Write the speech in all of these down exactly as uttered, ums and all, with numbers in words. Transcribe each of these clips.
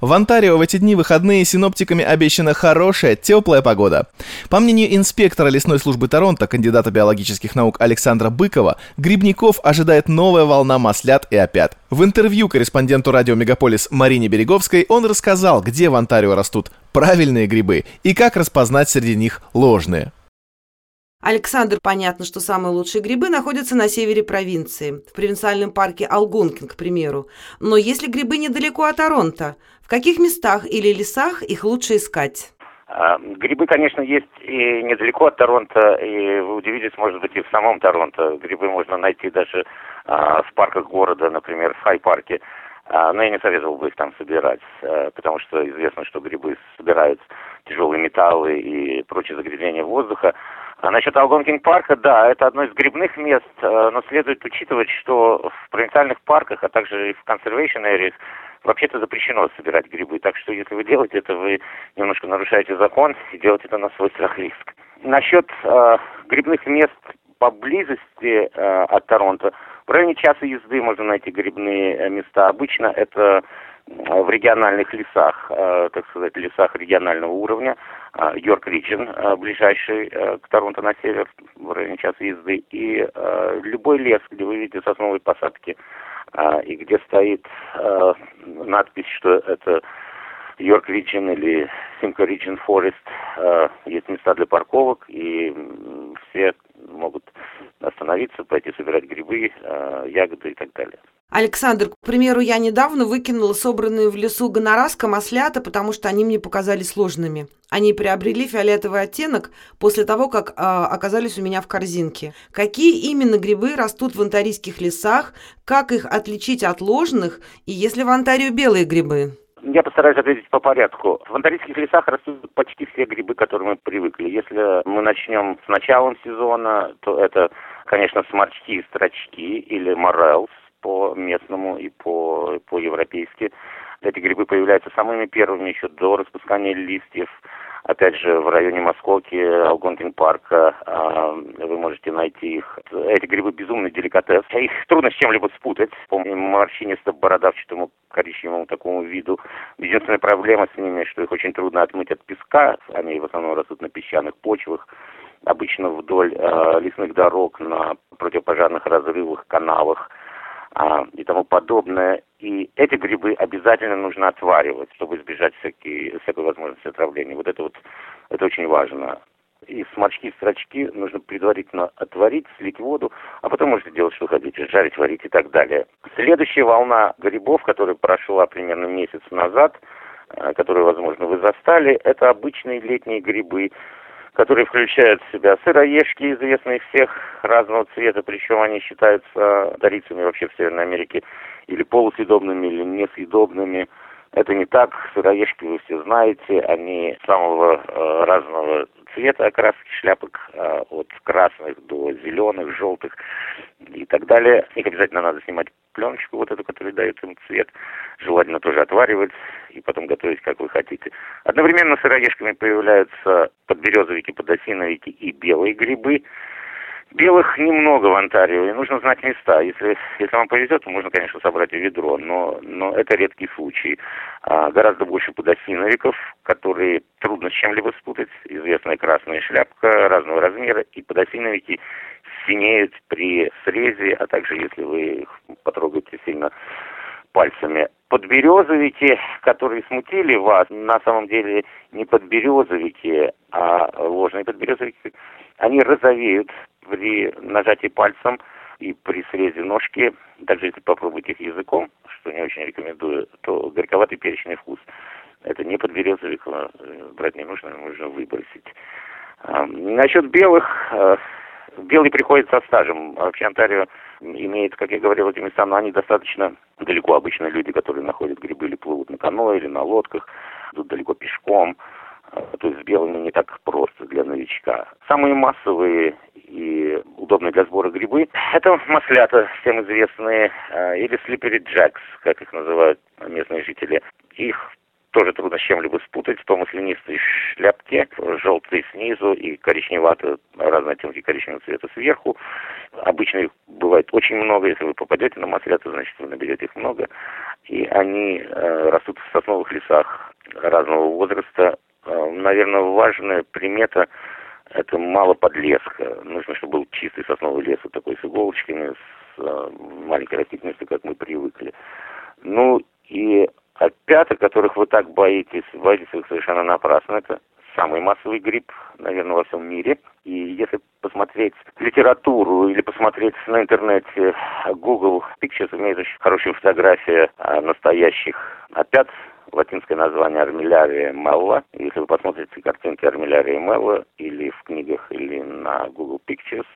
В Онтарио в эти дни выходные синоптиками обещана хорошая, теплая погода. По мнению инспектора лесной службы Торонто, кандидата биологических наук Александра Быкова, грибников ожидает новая волна маслят и опят. В интервью корреспонденту радио «Мегаполис» Марине Береговской он рассказал, где в Онтарио растут правильные грибы и как распознать среди них ложные. Александр, понятно, что самые лучшие грибы находятся на севере провинции, в провинциальном парке Алгонкин, к примеру. Но если грибы недалеко от Торонто, в каких местах или лесах их лучше искать? Грибы, конечно, есть и недалеко от Торонто, и вы удивитесь, может быть, и в самом Торонто. Грибы можно найти даже в парках города, например, в Хай-парке. Но я не советовал бы их там собирать, потому что известно, что грибы собирают тяжелые металлы и прочие загрязнения воздуха. А насчет Алгонкин-парка, да, это одно из грибных мест, но следует учитывать, что в провинциальных парках, а также и в conservation areas, вообще-то запрещено собирать грибы. Так что, если вы делаете это, вы немножко нарушаете закон и делаете это на свой страх и риск. Насчет э, грибных мест поблизости э, от Торонто, в районе часа езды можно найти грибные места. Обычно это в региональных лесах, так сказать, лесах регионального уровня. Йорк Риджин, ближайший к Торонто на север, в районе часа езды. И любой лес, где вы видите сосновые посадки, и где стоит надпись, что это Йорк Риджин или Симка Риджин Форест, есть места для парковок, и все могут остановиться, пойти собирать грибы, ягоды и так далее. Александр, к примеру, я недавно выкинула собранные в лесу гоноразка, маслята, потому что они мне показались сложными. Они приобрели фиолетовый оттенок после того, как э, оказались у меня в корзинке. Какие именно грибы растут в онтарийских лесах, как их отличить от ложных, и есть ли в Онтарио белые грибы? Я постараюсь ответить по порядку. В онтарийских лесах растут почти все грибы, к которым мы привыкли. Если мы начнем с началом сезона, то это, конечно, сморчки и строчки, или морелс по-местному и по, по-европейски. Эти грибы появляются самыми первыми еще до распускания листьев. Опять же, в районе Маскоки, Алгонкин-парка вы можете найти их. Эти грибы безумный деликатес. Их трудно с чем-либо спутать. По морщинисто-бородавчатому коричневому такому виду. Единственная проблема с ними, что их очень трудно отмыть от песка. Они в основном растут на песчаных почвах. Обычно вдоль лесных дорог, на противопожарных разрывах, каналах и тому подобное. И эти грибы обязательно нужно отваривать, чтобы избежать всякие, всякой возможности отравления. Вот это вот, это очень важно. И сморчки, строчки нужно предварительно отварить, слить воду, а потом можете делать, что хотите, жарить, варить и так далее. Следующая волна грибов, которая прошла примерно месяц назад, которую, возможно, вы застали, это обычные летние грибы, которые включают в себя сыроежки, известные всех разного цвета, причем они считаются дарицами вообще в Северной Америке, или полусъедобными, или несъедобными. Это не так. Сыроежки вы все знаете, они самого э, разного цвета окраски шляпок, э, от красных до зеленых, желтых и так далее. С них обязательно надо снимать пленочку, вот эту, которая дает им цвет. Желательно тоже отваривать и потом готовить, как вы хотите. Одновременно с сыроежками появляются подберезовики, подосиновики и белые грибы. Белых немного в Онтарио, и нужно знать места. Если, если вам повезет, то можно, конечно, собрать ведро, но, но это редкий случай. А, гораздо больше подосиновиков, которые трудно с чем-либо спутать. Известная красная шляпка разного размера, и подосиновики синеют при срезе, а также если вы их потрогаете сильно пальцами. Подберезовики, которые смутили вас, на самом деле не подберезовики, а ложные подберезовики, они розовеют при нажатии пальцем и при срезе ножки. Даже если попробовать их языком, что не очень рекомендую, то горьковатый перечный вкус. Это не подберезовик, брать не нужно, нужно выбросить. Насчет белых... Белый приходит со стажем. Вообще Онтарио имеет, как я говорил, эти места, но они достаточно далеко. Обычно люди, которые находят грибы, или плывут на каноэ, или на лодках, идут далеко пешком. То есть с белыми не так просто для новичка. Самые массовые и удобные для сбора грибы – это маслята, всем известные, или слипери джакс, как их называют местные жители. Их тоже трудно с чем-либо спутать, по маслянистой шляпке, желтый снизу и коричневатый, разные оттенки коричневого цвета сверху. Обычно их бывает очень много, если вы попадете на маслята, значит вы наберете их много. и они э, растут в сосновых лесах разного возраста. Э, наверное, важная примета – это мало подлеска. Нужно, чтобы был чистый сосновый лес, вот такой с иголочками, с э, маленькой растительностью, как мы привыкли. Ну и опята, которых вы так боитесь, боитесь их совершенно напрасно. Это самый массовый гриб, наверное, во всем мире. И если посмотреть литературу или посмотреть на интернете, Google Pictures имеет очень хорошие фотографии настоящих опят. Латинское название Armillaria Mella. Если вы посмотрите картинки Armillaria Mella или в книгах, или на Google Pictures,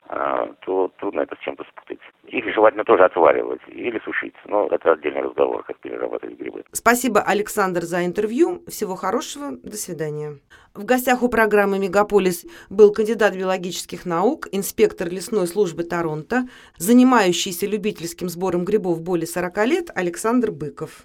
то трудно это с чем-то спутать. Их желательно тоже отваривать или сушить. Но это отдельный разговор, как перерабатывать грибы. Спасибо, Александр, за интервью. Всего хорошего. До свидания. В гостях у программы «Мегаполис» был кандидат биологических наук, инспектор лесной службы Торонто, занимающийся любительским сбором грибов более сорока лет Александр Быков.